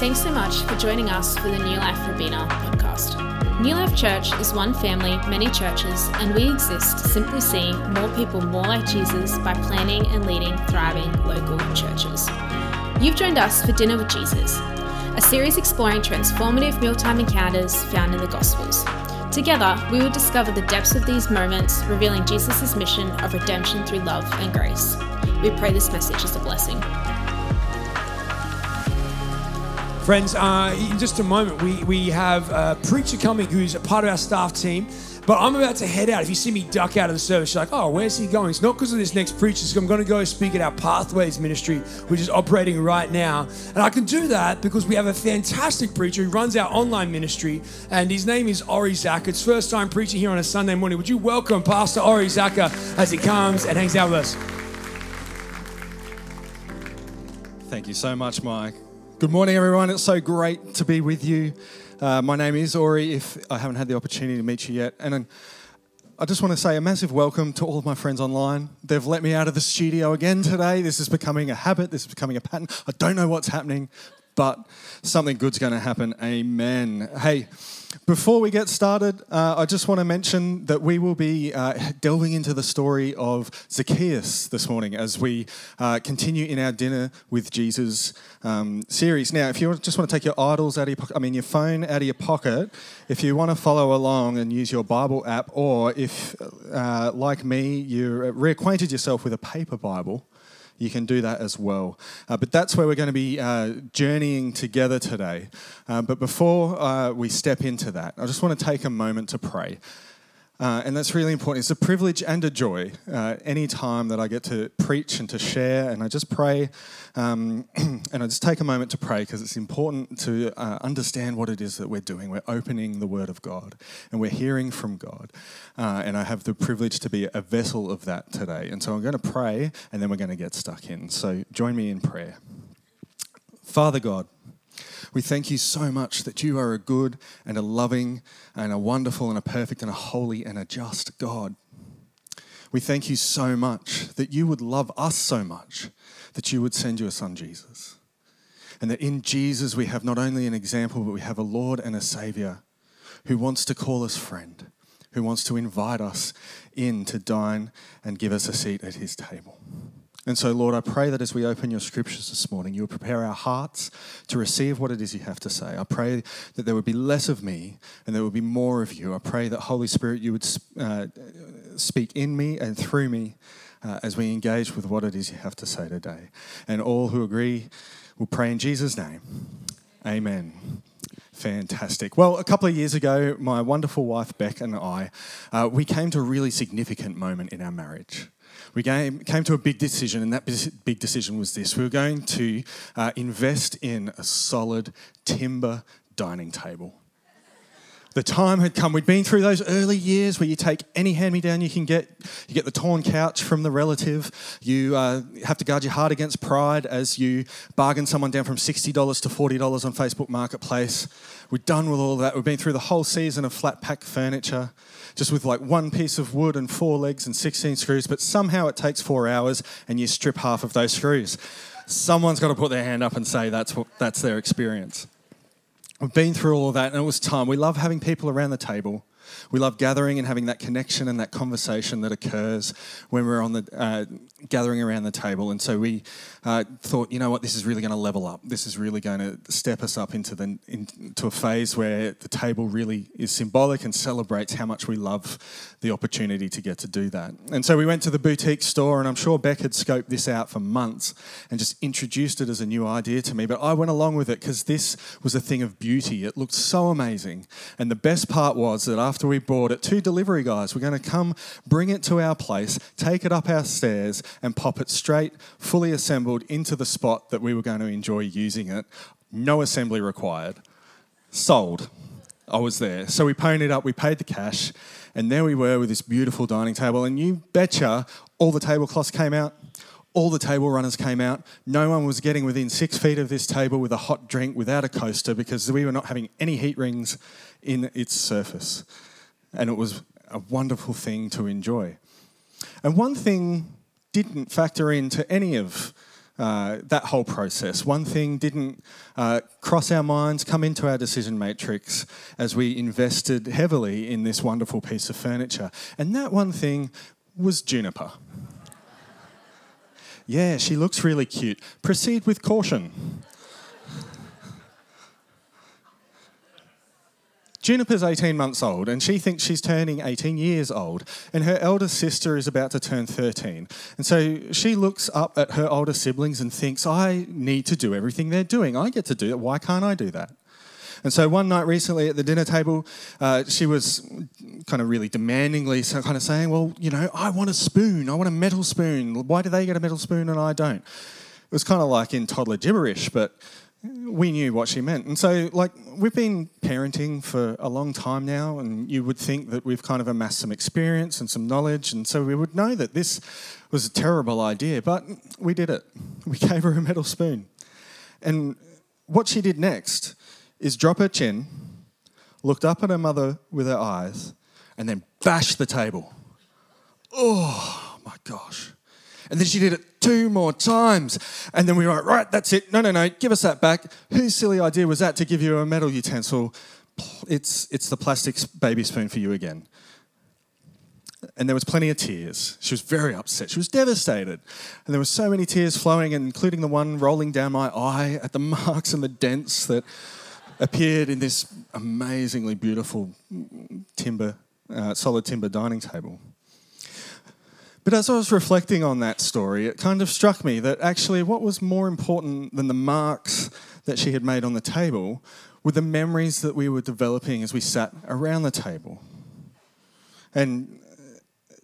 Thanks so much for joining us for the New Life Robina podcast. New Life Church is one family, many churches, and we exist simply seeing more people more like Jesus by planning and leading thriving local churches. You've joined us for Dinner with Jesus, a series exploring transformative mealtime encounters found in the Gospels. Together, we will discover the depths of these moments, revealing Jesus' mission of redemption through love and grace. We pray this message is a blessing. Friends, in just a moment, we have a preacher coming who's a part of our staff team, but I'm about to head out. If you see me duck out of the service, you're like, oh, where's he going? It's not because of this next preacher. I'm going to go speak at our Pathways Ministry, which is operating right now. And I can do that because we have a fantastic preacher who runs our online ministry, and his name is Ori Zach. It's first time preaching here on a Sunday morning. Would you welcome Pastor Ori Zach as he comes and hangs out with us? Thank you so much, Mike. Good morning, everyone. It's so great to be with you. My name is Ori, if I haven't had the opportunity to meet you yet. And I just want to say a massive welcome to all of my friends online. They've let me out of the studio again today. This is becoming a habit. This is becoming a pattern. I don't know what's happening, but something good's going to happen. Amen. Hey, before we get started, I just want to mention that we will be delving into the story of Zacchaeus this morning as we continue in our Dinner with Jesus series. Now, if you just want to take your idols out of your pocket, your phone out of your pocket, if you want to follow along and use your Bible app, or if, like me, you reacquainted yourself with a paper Bible, you can do that as well. But that's where we're going to be journeying together today. But before we step into that, I just want to take a moment to pray. And that's really important. It's a privilege and a joy any time that I get to preach and to share. And I just pray, and I just take a moment to pray because it's important to understand what it is that we're doing. We're opening the Word of God and we're hearing from God. And I have the privilege to be a vessel of that today. And so I'm going to pray and then we're going to get stuck in. So join me in prayer. Father God, we thank you so much that you are a good and a loving and a wonderful and a perfect and a holy and a just God. We thank you so much that you would love us so much that you would send your son Jesus. And that in Jesus we have not only an example, but we have a Lord and a Saviour who wants to call us friend, who wants to invite us in to dine and give us a seat at his table. And so, Lord, I pray that as we open your scriptures this morning, you will prepare our hearts to receive what it is you have to say. I pray that there would be less of me and there would be more of you. I pray that, Holy Spirit, you would speak in me and through me as we engage with what it is you have to say today. And all who agree will pray in Jesus' name. Amen. Fantastic. Well, a couple of years ago, my wonderful wife, Bec, and I, we came to a really significant moment in our marriage. We came to a big decision, and that big decision was this. We were going to invest in a solid timber dining table. The time had come. We'd been through those early years where you take any hand-me-down you can get. You get the torn couch from the relative. You have to guard your heart against pride as you bargain someone down from $60 to $40 on Facebook Marketplace. We're done with all that. We've been through the whole season of flat-pack furniture, just with like one piece of wood and four legs and 16 screws, but somehow it takes 4 hours and you strip half of those screws. Someone's got to put their hand up and say that's their experience. We've been through all of that, and it was time. We love having people around the table. We love gathering and having that connection and that conversation that occurs when we're on the gathering around the table. And so we thought, you know what, this is really going to level up. This is really going to step us up into a phase where the table really is symbolic and celebrates how much we love the opportunity to get to do that. And so we went to the boutique store, and I'm sure Bec had scoped this out for months and just introduced it as a new idea to me. But I went along with it because this was a thing of beauty. It looked so amazing. And the best part was that after we bought it, 2 delivery guys were going to come, bring it to our place, take it up our stairs and pop it straight, fully assembled into the spot that we were going to enjoy using it. No assembly required. Sold. I was there. So we ponied up, we paid the cash, and there we were with this beautiful dining table. And you betcha, all the tablecloths came out. All the table runners came out. No one was getting within 6 feet of this table with a hot drink, without a coaster, because we were not having any heat rings in its surface. And it was a wonderful thing to enjoy. And one thing didn't factor into any of that whole process. One thing didn't cross our minds, come into our decision matrix as we invested heavily in this wonderful piece of furniture. And that one thing was Juniper. Yeah, she looks really cute. Proceed with caution. Juniper's 18 months old, and she thinks she's turning 18 years old, and her elder sister is about to turn 13. And so she looks up at her older siblings and thinks, I need to do everything they're doing. I get to do it. Why can't I do that? And so one night recently at the dinner table, she was kind of really demandingly kind of saying, well, you know, I want a spoon. I want a metal spoon. Why do they get a metal spoon and I don't? It was kind of like in toddler gibberish, but we knew what she meant. And so, like, we've been parenting for a long time now, and you would think that we've kind of amassed some experience and some knowledge, and so we would know that this was a terrible idea, but we did it. We gave her a metal spoon. And what she did next is drop her chin, looked up at her mother with her eyes, and then bashed the table. Oh, my gosh. And then she did it 2 more times. And then we were like, right, that's it. No, give us that back. Whose silly idea was that to give you a metal utensil? It's the plastic baby spoon for you again. And there was plenty of tears. She was very upset. She was devastated. And there were so many tears flowing, including the one rolling down my eye at the marks and the dents that appeared in this amazingly beautiful timber, solid timber dining table. But as I was reflecting on that story, it kind of struck me that actually what was more important than the marks that she had made on the table were the memories that we were developing as we sat around the table. And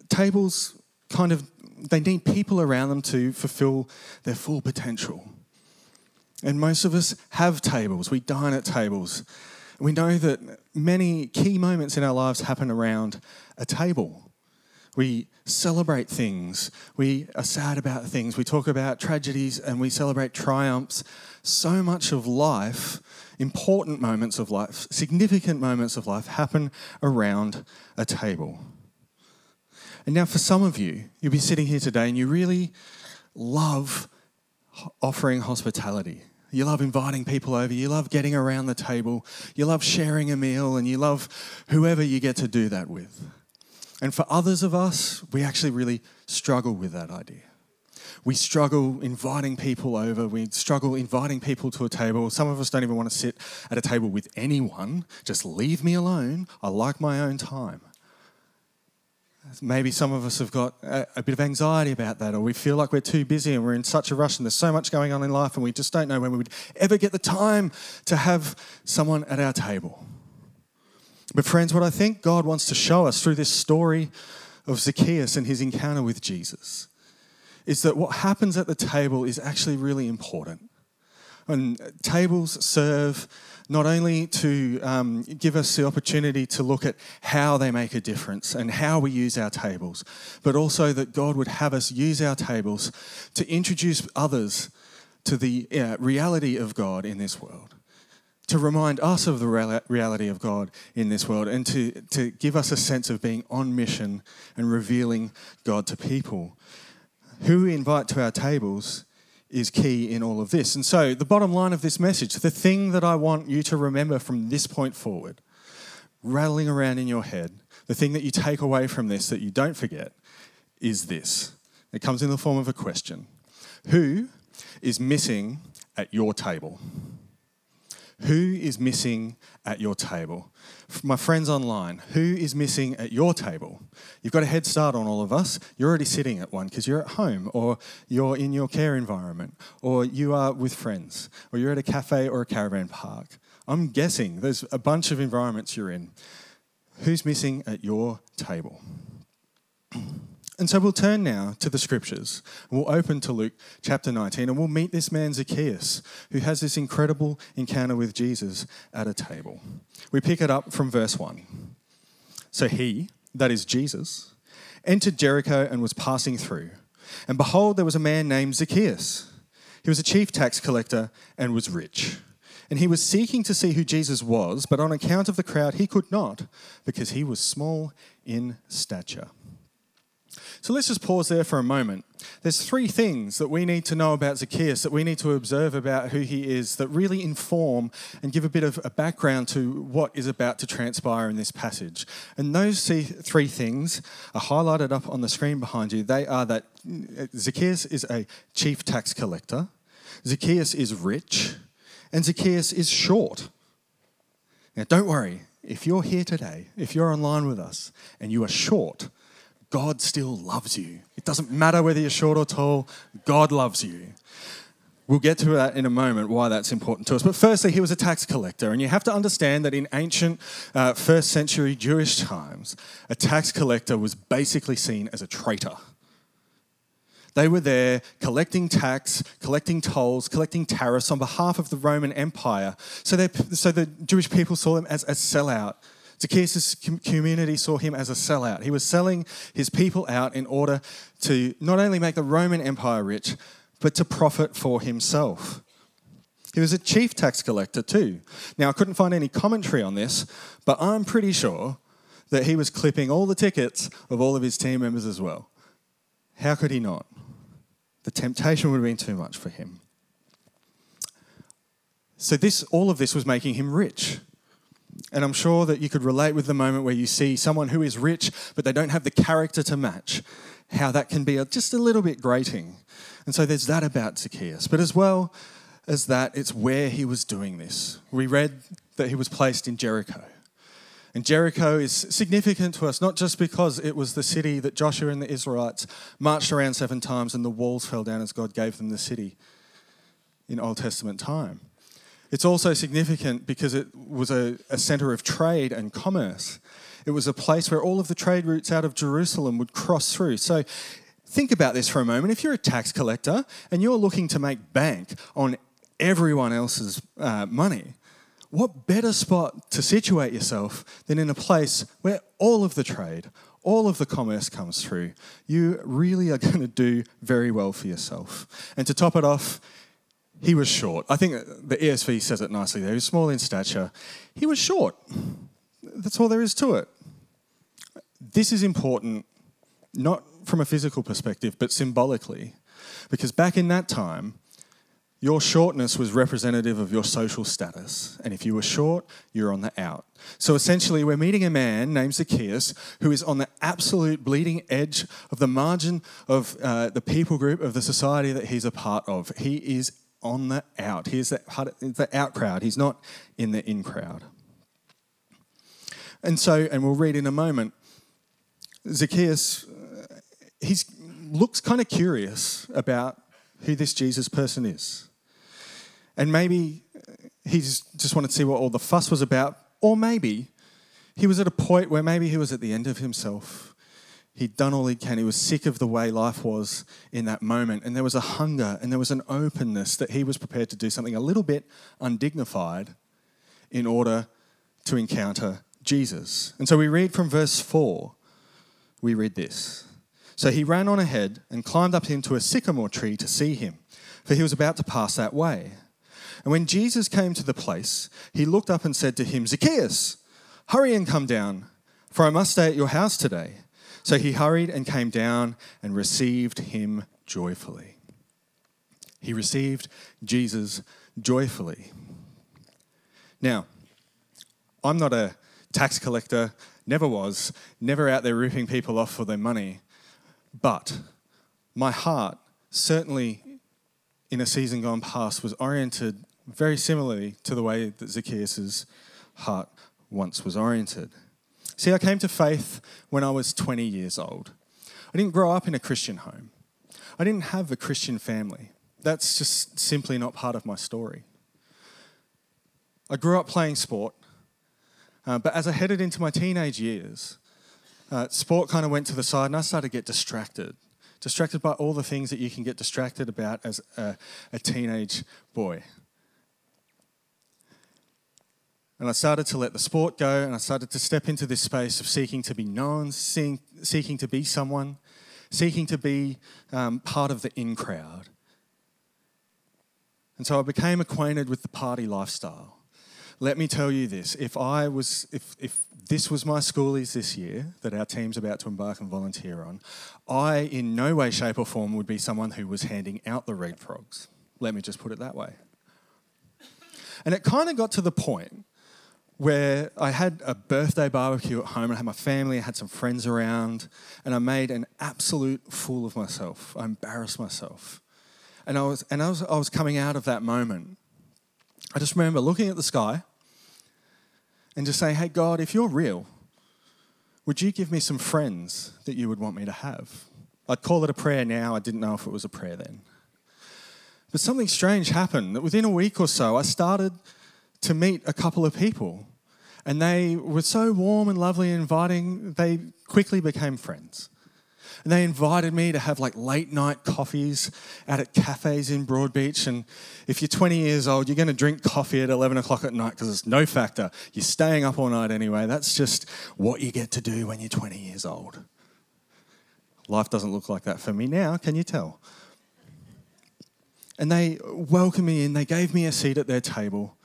tables kind of, they need people around them to fulfill their full potential. And most of us have tables, we dine at tables. We know that many key moments in our lives happen around a table. We celebrate things, we are sad about things, we talk about tragedies and we celebrate triumphs. So much of life, important moments of life, significant moments of life happen around a table. And now for some of you, you'll be sitting here today and you really love offering hospitality. You love inviting people over, you love getting around the table, you love sharing a meal, and you love whoever you get to do that with. And for others of us, we actually really struggle with that idea. We struggle inviting people over. We struggle inviting people to a table. Some of us don't even want to sit at a table with anyone. Just leave me alone. I like my own time. Maybe some of us have got a bit of anxiety about that, or we feel like we're too busy and we're in such a rush and there's so much going on in life and we just don't know when we would ever get the time to have someone at our table. But friends, what I think God wants to show us through this story of Zacchaeus and his encounter with Jesus is that what happens at the table is actually really important. And tables serve not only to give us the opportunity to look at how they make a difference and how we use our tables, but also that God would have us use our tables to introduce others to the reality of God in this world, to remind us of the reality of God in this world, and to give us a sense of being on mission and revealing God to people. Who we invite to our tables is key in all of this. And so the bottom line of this message, the thing that I want you to remember from this point forward, rattling around in your head, the thing that you take away from this that you don't forget is this. It comes in the form of a question. Who is missing at your table? Who is missing at your table? My friends online, who is missing at your table? You've got a head start on all of us. You're already sitting at one because you're at home, or you're in your care environment, or you are with friends, or you're at a cafe or a caravan park. I'm guessing there's a bunch of environments you're in. Who's missing at your table? And so we'll turn now to the scriptures. We'll open to Luke chapter 19 and we'll meet this man Zacchaeus who has this incredible encounter with Jesus at a table. We pick it up from verse 1. So he, that is Jesus, entered Jericho and was passing through. And behold, there was a man named Zacchaeus. He was a chief tax collector and was rich. And he was seeking to see who Jesus was, but on account of the crowd he could not, because he was small in stature. So let's just pause there for a moment. There's three things that we need to know about Zacchaeus, that we need to observe about who he is, that really inform and give a bit of a background to what is about to transpire in this passage. And those three things are highlighted up on the screen behind you. They are that Zacchaeus is a chief tax collector, Zacchaeus is rich, and Zacchaeus is short. Now, don't worry, if you're here today, if you're online with us, and you are short, God still loves you. It doesn't matter whether you're short or tall, God loves you. We'll get to that in a moment, why that's important to us. But firstly, he was a tax collector, and you have to understand that in ancient first century Jewish times, a tax collector was basically seen as a traitor. They were there collecting tax, collecting tolls, collecting tariffs on behalf of the Roman Empire. So the Jewish people saw them as a sellout. Zacchaeus' community saw him as a sellout. He was selling his people out in order to not only make the Roman Empire rich, but to profit for himself. He was a chief tax collector too. Now, I couldn't find any commentary on this, but I'm pretty sure that he was clipping all the tickets of all of his team members as well. How could he not? The temptation would have been too much for him. So all of this was making him rich. And I'm sure that you could relate with the moment where you see someone who is rich, but they don't have the character to match, how that can be just a little bit grating. And so there's that about Zacchaeus. But as well as that, it's where he was doing this. We read that he was placed in Jericho. And Jericho is significant to us, not just because it was the city that Joshua and the Israelites marched around 7 times and the walls fell down as God gave them the city in Old Testament time. It's also significant because it was a centre of trade and commerce. It was a place where all of the trade routes out of Jerusalem would cross through. So think about this for a moment. If you're a tax collector and you're looking to make bank on everyone else's money, what better spot to situate yourself than in a place where all of the trade, all of the commerce comes through? You really are going to do very well for yourself. And to top it off, he was short. I think the ESV says it nicely there. He was small in stature. He was short. That's all there is to it. This is important, not from a physical perspective, but symbolically. Because back in that time, your shortness was representative of your social status. And if you were short, you're on the out. So essentially, we're meeting a man named Zacchaeus who is on the absolute bleeding edge of the margin of the people group of the society that he's a part of. He is on the out. He is the out crowd. He's not in the in crowd. And we'll read in a moment, Zacchaeus, he looks kind of curious about who this Jesus person is. And maybe he just wanted to see what all the fuss was about, or maybe he was at a point where maybe he was at the end of himself. He'd done all he can. He was sick of the way life was in that moment. And there was a hunger and there was an openness that he was prepared to do something a little bit undignified in order to encounter Jesus. And so we read from verse 4, we read this. So he ran on ahead and climbed up into a sycamore tree to see him, for he was about to pass that way. And when Jesus came to the place, he looked up and said to him, "Zacchaeus, hurry and come down, for I must stay at your house today." So he hurried and came down and received him joyfully. He received Jesus joyfully. Now, I'm not a tax collector, never was, never out there ripping people off for their money, but my heart certainly in a season gone past was oriented very similarly to the way that Zacchaeus' heart once was oriented. See, I came to faith when I was 20 years old. I didn't grow up in a Christian home. I didn't have a Christian family. That's just simply not part of my story. I grew up playing sport, but as I headed into my teenage years, sport kind of went to the side and I started to get distracted by all the things that you can get distracted about as a teenage boy. And I started to let the sport go and I started to step into this space of seeking to be known, seeking to be someone, seeking to be part of the in crowd. And so I became acquainted with the party lifestyle. Let me tell you this, if this was my schoolies this year that our team's about to embark and volunteer on, I in no way, shape or form would be someone who was handing out the red frogs. Let me just put it that way. And it kind of got to the point where I had a birthday barbecue at home and I had my family, I had some friends around, and I made an absolute fool of myself. I embarrassed myself. And I was coming out of that moment. I just remember looking at the sky and just saying, hey, God, if you're real, would you give me some friends that you would want me to have? I'd call it a prayer now. I didn't know if it was a prayer then. But something strange happened, that within a week or so, I started to meet a couple of people. And they were so warm and lovely and inviting, they quickly became friends. And they invited me to have like late night coffees out at cafes in Broadbeach. And if you're 20 years old, you're going to drink coffee at 11 o'clock at night because it's no factor. You're staying up all night anyway. That's just what you get to do when you're 20 years old. Life doesn't look like that for me now, can you tell? And they welcomed me in. They gave me a seat at their table.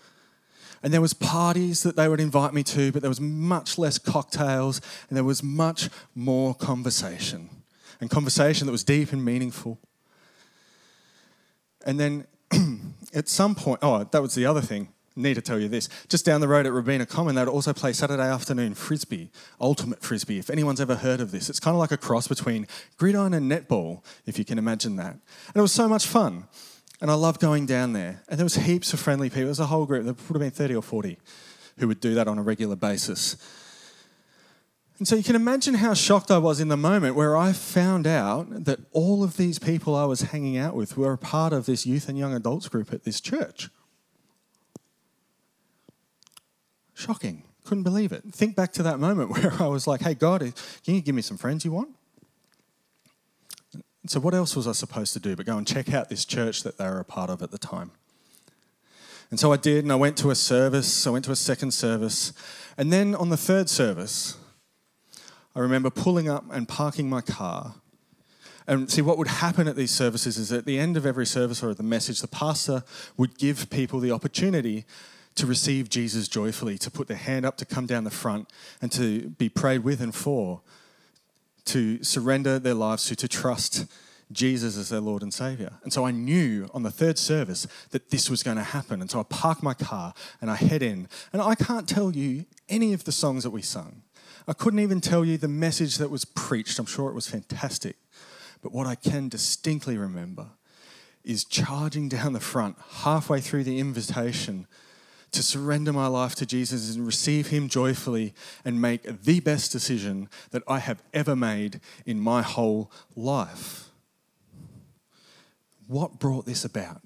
And there was parties that they would invite me to, but there was much less cocktails and there was much more conversation. And conversation that was deep and meaningful. And then at some point, oh, that was the other thing. I need to tell you this. Just down the road at Robina Common, they would also play Saturday afternoon frisbee, ultimate frisbee, if anyone's ever heard of this. It's kind of like a cross between gridiron and netball, if you can imagine that. And it was so much fun. And I loved going down there. And there was heaps of friendly people. There was a whole group. There would have been 30 or 40 who would do that on a regular basis. And so you can imagine how shocked I was in the moment where I found out that all of these people I was hanging out with were a part of this youth and young adults group at this church. Shocking. Couldn't believe it. Think back to that moment where I was like, hey, God, can you give me some friends you want? So what else was I supposed to do but go and check out this church that they were a part of at the time? And so I did, and I went to a service. I went to a second service. And then on the third service, I remember pulling up and parking my car. And see, what would happen at these services is at the end of every service or at the message, the pastor would give people the opportunity to receive Jesus joyfully, to put their hand up, to come down the front, and to be prayed with and for, to surrender their lives to trust Jesus as their Lord and Saviour. And so I knew on the third service that this was going to happen. And so I parked my car and I head in. And I can't tell you any of the songs that we sung. I couldn't even tell you the message that was preached. I'm sure it was fantastic. But what I can distinctly remember is charging down the front halfway through the invitation to surrender my life to Jesus and receive him joyfully and make the best decision that I have ever made in my whole life. What brought this about?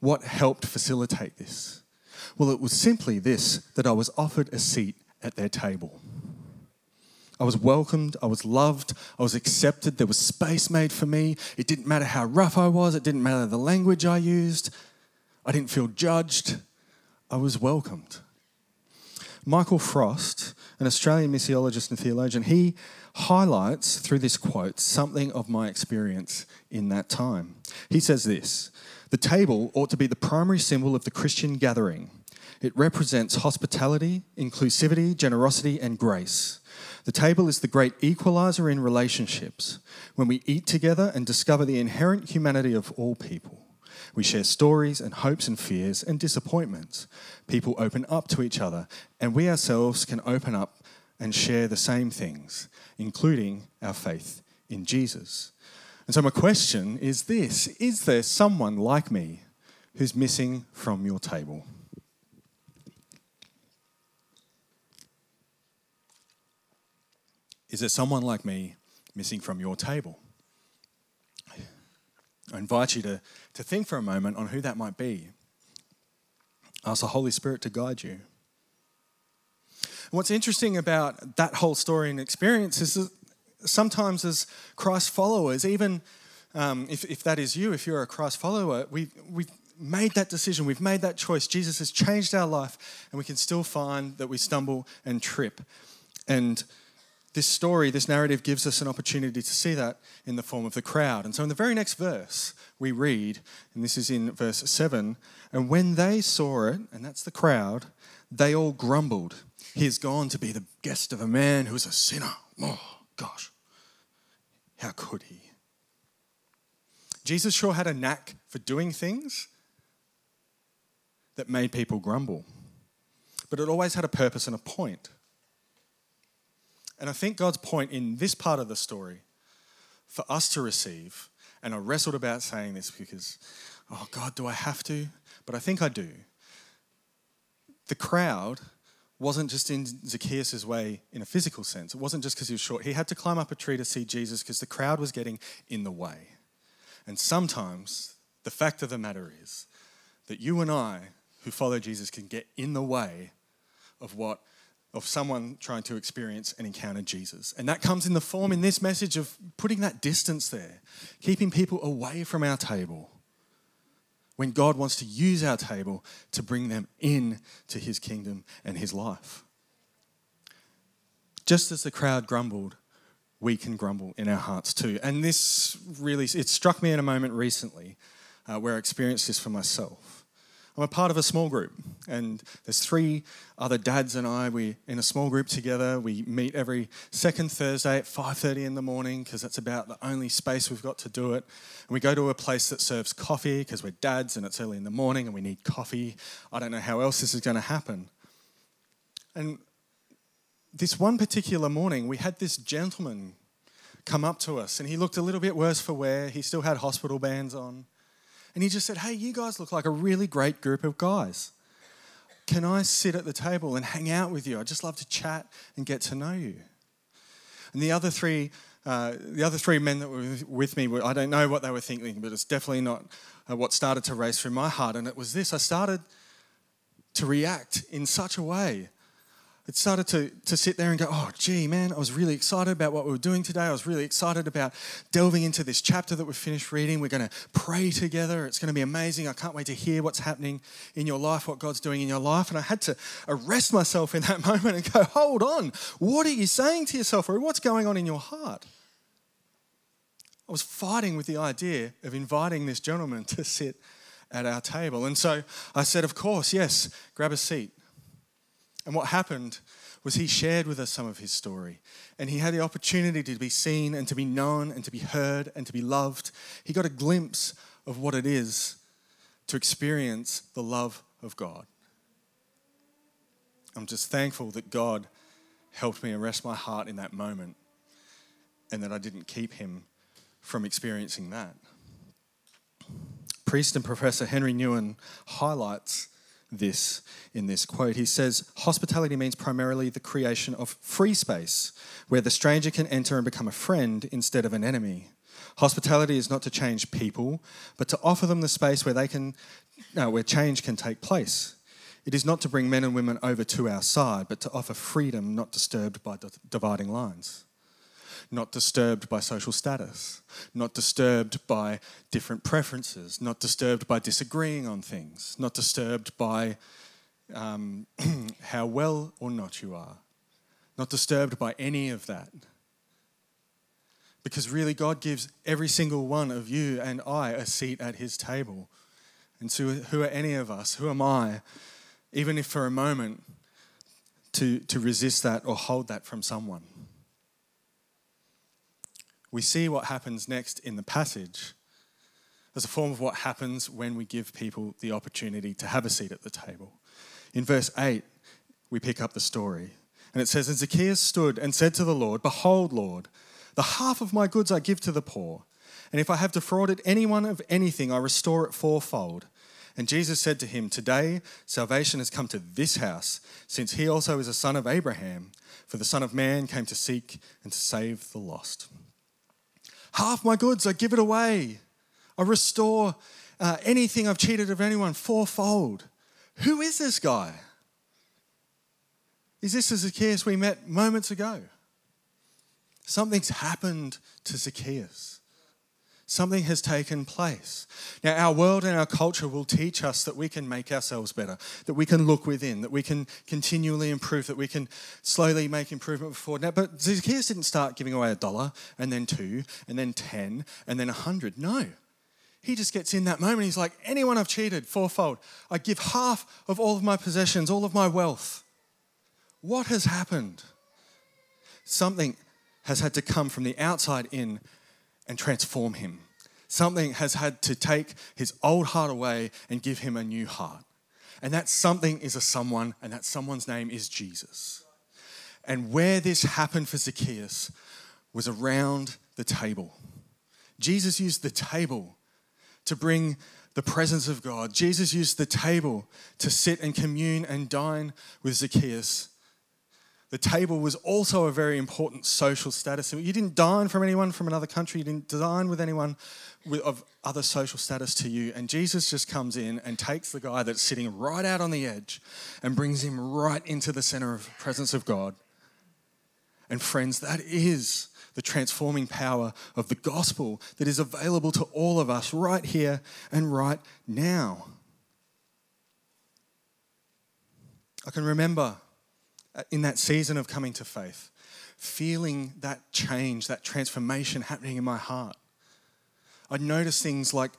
What helped facilitate this? Well, it was simply this, that I was offered a seat at their table. I was welcomed, I was loved, I was accepted, there was space made for me. It didn't matter how rough I was, it didn't matter the language I used. I didn't feel judged. I was welcomed. Michael Frost, an Australian missiologist and theologian, he highlights through this quote something of my experience in that time. He says this: the table ought to be the primary symbol of the Christian gathering. It represents hospitality, inclusivity, generosity, and grace. The table is the great equaliser in relationships. When we eat together and discover the inherent humanity of all people, we share stories and hopes and fears and disappointments. People open up to each other, and we ourselves can open up and share the same things, including our faith in Jesus. And so my question is this: is there someone like me who's missing from your table? Is there someone like me missing from your table? I invite you to think for a moment on who that might be. Ask the Holy Spirit to guide you. And what's interesting about that whole story and experience is that sometimes as Christ followers, even if that is you, if you're a Christ follower, we've made that decision, we've made that choice. Jesus has changed our life, and we can still find that we stumble and trip. And this story, this narrative gives us an opportunity to see that in the form of the crowd. And so in the very next verse, we read, and this is in verse 7, and when they saw it, and that's the crowd, they all grumbled, "He's gone to be the guest of a man who is a sinner. Oh, gosh, how could he?" Jesus sure had a knack for doing things that made people grumble, but it always had a purpose and a point. And I think God's point in this part of the story for us to receive, and I wrestled about saying this because, oh God, do I have to? But I think I do. The crowd wasn't just in Zacchaeus' way in a physical sense. It wasn't just because he was short. He had to climb up a tree to see Jesus because the crowd was getting in the way. And sometimes the fact of the matter is that you and I who follow Jesus can get in the way of someone trying to experience and encounter Jesus. And that comes in the form in this message of putting that distance there, keeping people away from our table when God wants to use our table to bring them in to his kingdom and his life. Just as the crowd grumbled, we can grumble in our hearts too. And this really, it struck me in a moment recently where I experienced this for myself. I'm a part of a small group, and there's three other dads and I. We're in a small group together. We meet every second Thursday at 5:30 in the morning because that's about the only space we've got to do it. And we go to a place that serves coffee because we're dads and it's early in the morning and we need coffee. I don't know how else this is going to happen. And this one particular morning, we had this gentleman come up to us, and he looked a little bit worse for wear. He still had hospital bands on. And he just said, "Hey, you guys look like a really great group of guys. Can I sit at the table and hang out with you? I'd just love to chat and get to know you." And the other three men that were with me, I don't know what they were thinking, but it's definitely not what started to race through my heart. And it was this: I started to react in such a way. It started to sit there and go, "Oh, gee, man, I was really excited about what we were doing today. I was really excited about delving into this chapter that we finished reading. We're going to pray together. It's going to be amazing. I can't wait to hear what's happening in your life, what God's doing in your life." And I had to arrest myself in that moment and go, "Hold on. What are you saying to yourself? Or what's going on in your heart?" I was fighting with the idea of inviting this gentleman to sit at our table. And so I said, "Of course, yes, grab a seat." And what happened was he shared with us some of his story, and he had the opportunity to be seen and to be known and to be heard and to be loved. He got a glimpse of what it is to experience the love of God. I'm just thankful that God helped me arrest my heart in that moment and that I didn't keep him from experiencing that. Priest and Professor Henry Nguyen highlights this in this quote. He says, "Hospitality means primarily the creation of free space where the stranger can enter and become a friend instead of an enemy. Hospitality is not to change people, but to offer them the space where where change can take place. It is not to bring men and women over to our side, but to offer freedom not disturbed by dividing lines, not disturbed by social status, not disturbed by different preferences, not disturbed by disagreeing on things, not disturbed by how well or not you are, not disturbed by any of that." Because really God gives every single one of you and I a seat at his table. And so who are any of us, who am I, even if for a moment, to resist that or hold that from someone? We see what happens next in the passage as a form of what happens when we give people the opportunity to have a seat at the table. In verse 8, we pick up the story. And it says, "And Zacchaeus stood and said to the Lord, 'Behold, Lord, the half of my goods I give to the poor. And if I have defrauded anyone of anything, I restore it fourfold.' And Jesus said to him, 'Today salvation has come to this house, since he also is a son of Abraham. For the Son of Man came to seek and to save the lost.'" Half my goods, I give it away. I restore anything I've cheated of anyone fourfold. Who is this guy? Is this the Zacchaeus we met moments ago? Something's happened to Zacchaeus. Something has taken place. Now, our world and our culture will teach us that we can make ourselves better, that we can look within, that we can continually improve, that we can slowly make improvement forward. Now, but Zacchaeus didn't start giving away $1 and then $2 and then $10 and then $100. No, He just gets in that moment. He's like, anyone I've cheated, fourfold. I give half of all of my possessions, all of my wealth. What has happened? Something has had to come from the outside in and transform him. Something has had to take his old heart away and give him a new heart. And that something is a someone, and that someone's name is Jesus. And where this happened for Zacchaeus was around the table. Jesus used the table to bring the presence of God. Jesus used the table to sit and commune and dine with Zacchaeus. The table was also a very important social status. You didn't dine from anyone from another country. You didn't dine with anyone of other social status to you. And Jesus just comes in and takes the guy that's sitting right out on the edge and brings him right into the center of the presence of God. And friends, that is the transforming power of the gospel that is available to all of us right here and right now. I can remember in that season of coming to faith, feeling that change, that transformation happening in my heart. I'd notice things like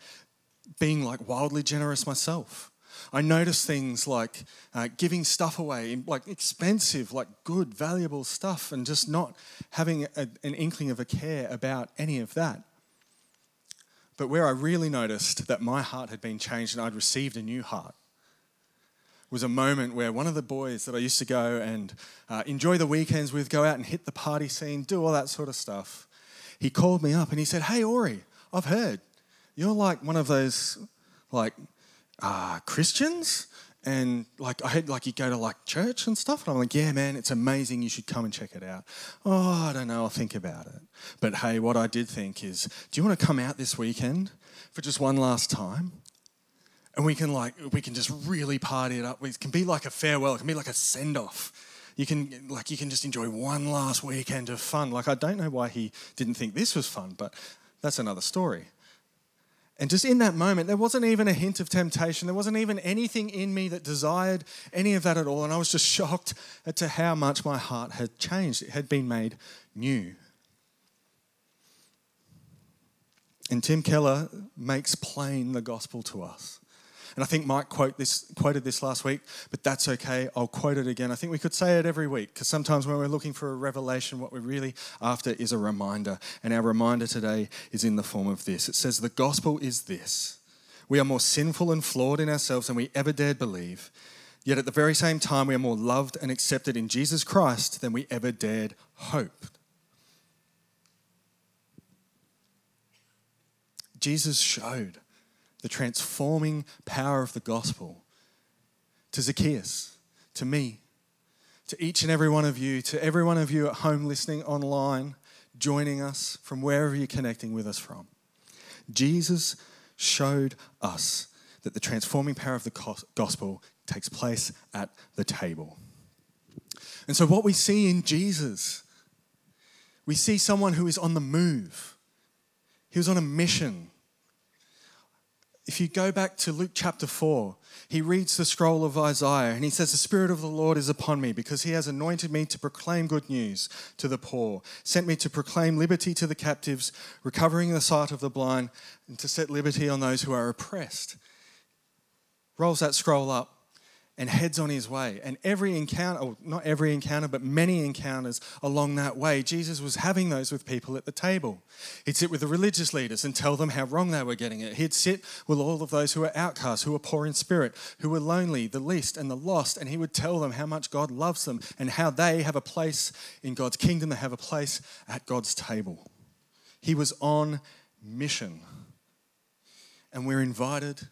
being like wildly generous myself. I noticed things like giving stuff away, like expensive, like good, valuable stuff, and just not having an inkling of a care about any of that. But where I really noticed that my heart had been changed and I'd received a new heart was a moment where one of the boys that I used to go and enjoy the weekends with, go out and hit the party scene, do all that sort of stuff, he called me up and he said, "Hey, Ori, I've heard you're like one of those like Christians, and like I heard like you go to like church and stuff." And I'm like, "Yeah, man, it's amazing. You should come and check it out." "Oh, I don't know. I'll think about it." But hey, what I did think is, do you want to come out this weekend for just one last time? And we can just really party it up. It can be like a farewell. It can be like a send-off. You can just enjoy one last weekend of fun. Like, I don't know why he didn't think this was fun, but that's another story. And just in that moment, there wasn't even a hint of temptation. There wasn't even anything in me that desired any of that at all. And I was just shocked at to how much my heart had changed. It had been made new. And Tim Keller makes plain the gospel to us. And I think Mike quoted this last week, but that's okay. I'll quote it again. I think we could say it every week, because sometimes when we're looking for a revelation, what we're really after is a reminder. And our reminder today is in the form of this. It says, the gospel is this. We are more sinful and flawed in ourselves than we ever dared believe. Yet at the very same time, we are more loved and accepted in Jesus Christ than we ever dared hope. Jesus showed the transforming power of the gospel to Zacchaeus, to me, to each and every one of you, to every one of you at home listening online, joining us from wherever you're connecting with us from. Jesus showed us that the transforming power of the gospel takes place at the table. And so what we see in Jesus, we see someone who is on the move. He was on a mission. If you go back to Luke chapter 4, he reads the scroll of Isaiah and he says, "The Spirit of the Lord is upon me because he has anointed me to proclaim good news to the poor, sent me to proclaim liberty to the captives, recovering the sight of the blind, and to set liberty on those who are oppressed." Rolls that scroll up and heads on his way. And every encounter, or not every encounter, but many encounters along that way, Jesus was having those with people at the table. He'd sit with the religious leaders and tell them how wrong they were getting it. He'd sit with all of those who were outcasts, who were poor in spirit, who were lonely, the least and the lost, and he would tell them how much God loves them and how they have a place in God's kingdom, they have a place at God's table. He was on mission, and we're invited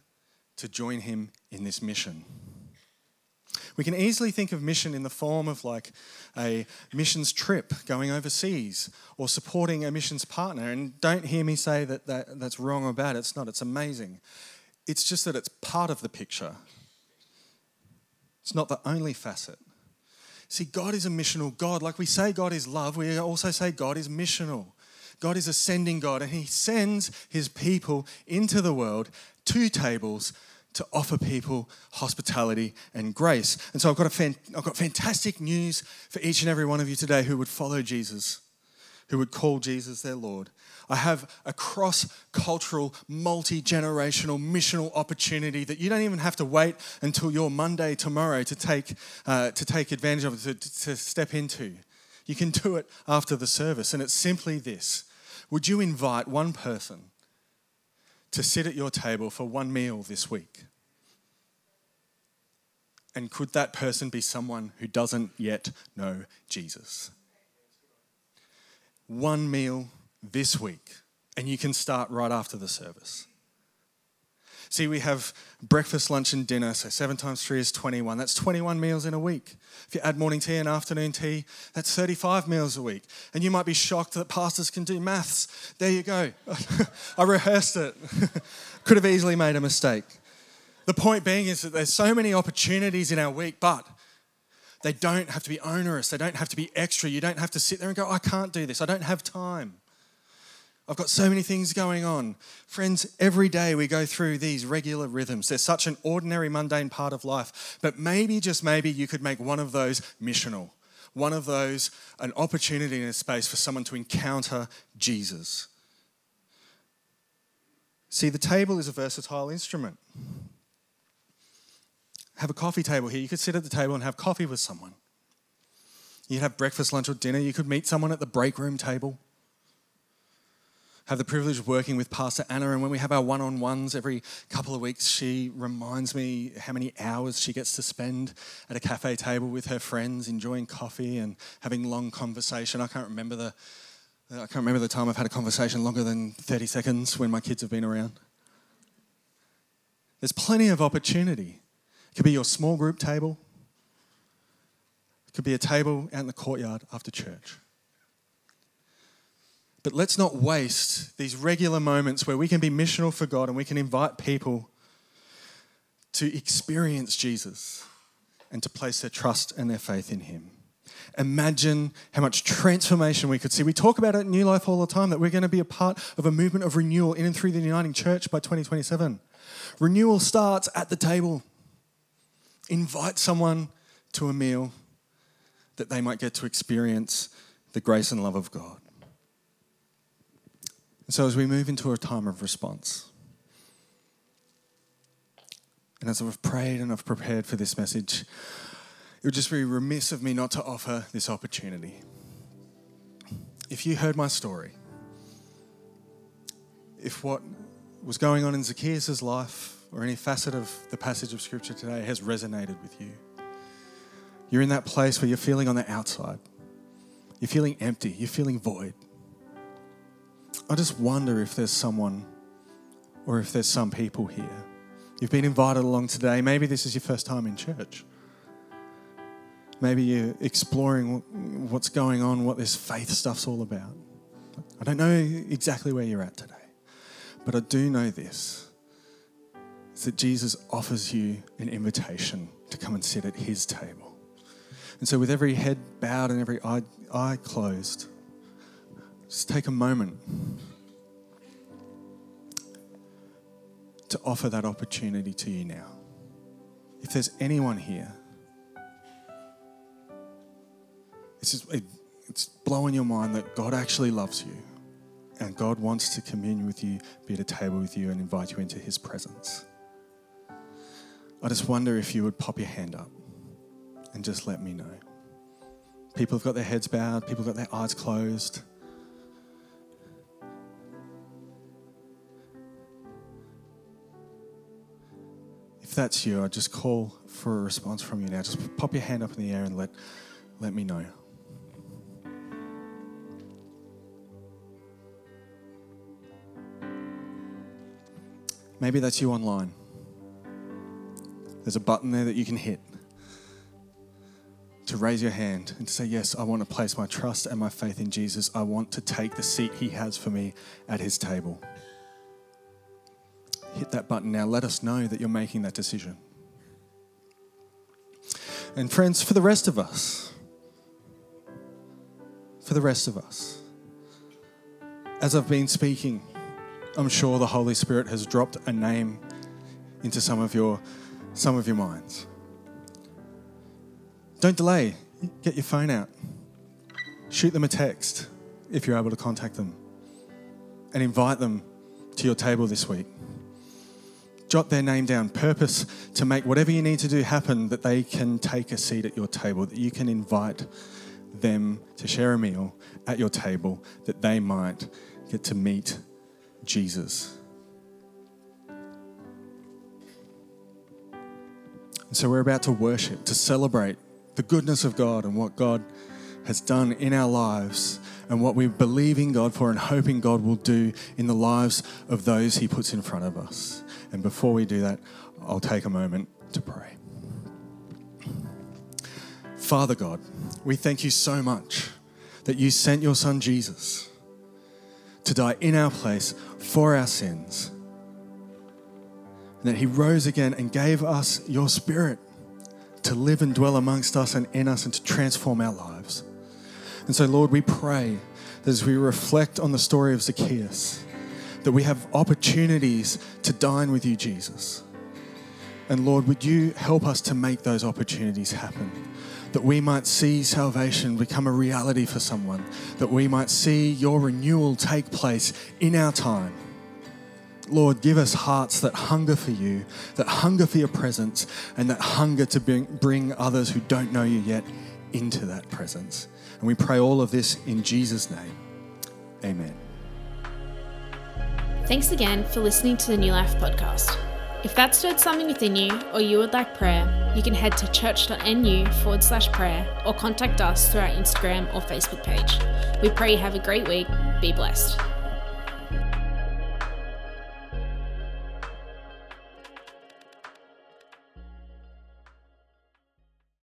to join him in this mission. We can easily think of mission in the form of like a missions trip, going overseas, or supporting a missions partner. And don't hear me say that's wrong or bad. It's not. It's amazing. It's just that it's part of the picture. It's not the only facet. See, God is a missional God. Like we say God is love, we also say God is missional. God is a sending God, and he sends his people into the world to tables to offer people hospitality and grace. And so I've got fantastic news for each and every one of you today who would follow Jesus. who would call Jesus their Lord. I have a cross-cultural, multi-generational, missional opportunity that you don't even have to wait until your Monday tomorrow to take advantage of, to step into. You can do it after the service, and it's simply this. Would you invite one person to sit at your table for one meal this week? And could that person be someone who doesn't yet know Jesus? One meal this week, and you can start right after the service. See, we have breakfast, lunch, and dinner, so 7 times 3 is 21. That's 21 meals in a week. If you add morning tea and afternoon tea, that's 35 meals a week. And you might be shocked that pastors can do maths. There you go. I rehearsed it. Could have easily made a mistake. The point being is that there's so many opportunities in our week, but they don't have to be onerous. They don't have to be extra. You don't have to sit there and go, I can't do this. I don't have time. I've got so many things going on. Friends, every day we go through these regular rhythms. They're such an ordinary, mundane part of life. But maybe, just maybe, you could make one of those missional. One of those an opportunity and a space for someone to encounter Jesus. See, the table is a versatile instrument. Have a coffee table here. You could sit at the table and have coffee with someone. You'd have breakfast, lunch, or dinner. You could meet someone at the break room table. Have the privilege of working with Pastor Anna, and when we have our one-on-ones every couple of weeks, she reminds me how many hours she gets to spend at a cafe table with her friends, enjoying coffee and having long conversation. I can't remember the time I've had a conversation longer than 30 seconds when my kids have been around. There's plenty of opportunity. It could be your small group table. It could be a table out in the courtyard after church. But let's not waste these regular moments where we can be missional for God and we can invite people to experience Jesus and to place their trust and their faith in him. Imagine how much transformation we could see. We talk about it at New Life all the time, that we're going to be a part of a movement of renewal in and through the Uniting Church by 2027. Renewal starts at the table. Invite someone to a meal that they might get to experience the grace and love of God. And so as we move into a time of response, and as I've prayed and I've prepared for this message, it would just be remiss of me not to offer this opportunity. If you heard my story, if what was going on in Zacchaeus' life or any facet of the passage of Scripture today has resonated with you, you're in that place where you're feeling on the outside. You're feeling empty. You're feeling void. I just wonder if there's someone or if there's some people here. You've been invited along today. Maybe this is your first time in church. Maybe you're exploring what's going on, what this faith stuff's all about. I don't know exactly where you're at today, but I do know this. It's that Jesus offers you an invitation to come and sit at his table. And so with every head bowed and every eye closed, just take a moment to offer that opportunity to you now. If there's anyone here, it's blowing your mind that God actually loves you and God wants to commune with you, be at a table with you, and invite you into his presence. I just wonder if you would pop your hand up and just let me know. People have got their heads bowed, people have got their eyes closed. If that's you, I just call for a response from you now. Just pop your hand up in the air and let me know. Maybe that's you online. There's a button there that you can hit to raise your hand and to say, yes, I want to place my trust and my faith in Jesus. I want to take the seat he has for me at his table. Hit that button now. Let us know that you're making that decision. And friends, for the rest of us, as I've been speaking, I'm sure the Holy Spirit has dropped a name into some of your minds. Don't delay. Get your phone out. Shoot them a text. if you're able to contact them, and invite them to your table this week. Jot their name down. Purpose to make whatever you need to do happen, that they can take a seat at your table, that you can invite them to share a meal at your table, that they might get to meet Jesus. And so we're about to worship, to celebrate the goodness of God and what God has done in our lives and what we believe in God for and hoping God will do in the lives of those He puts in front of us. And before we do that, I'll take a moment to pray. Father God, we thank You so much that You sent Your Son Jesus to die in our place for our sins, and that He rose again and gave us Your Spirit to live and dwell amongst us and in us and to transform our lives. And so, Lord, we pray that as we reflect on the story of Zacchaeus, that we have opportunities to dine with You, Jesus. And Lord, would You help us to make those opportunities happen, that we might see salvation become a reality for someone, that we might see Your renewal take place in our time. Lord, give us hearts that hunger for You, that hunger for Your presence, and that hunger to bring others who don't know You yet into that presence. And we pray all of this in Jesus' name. Amen. Thanks again for listening to the New Life Podcast. If that stirred something within you, or you would like prayer, you can head to church.nu/prayer or contact us through our Instagram or Facebook page. We pray you have a great week. Be blessed.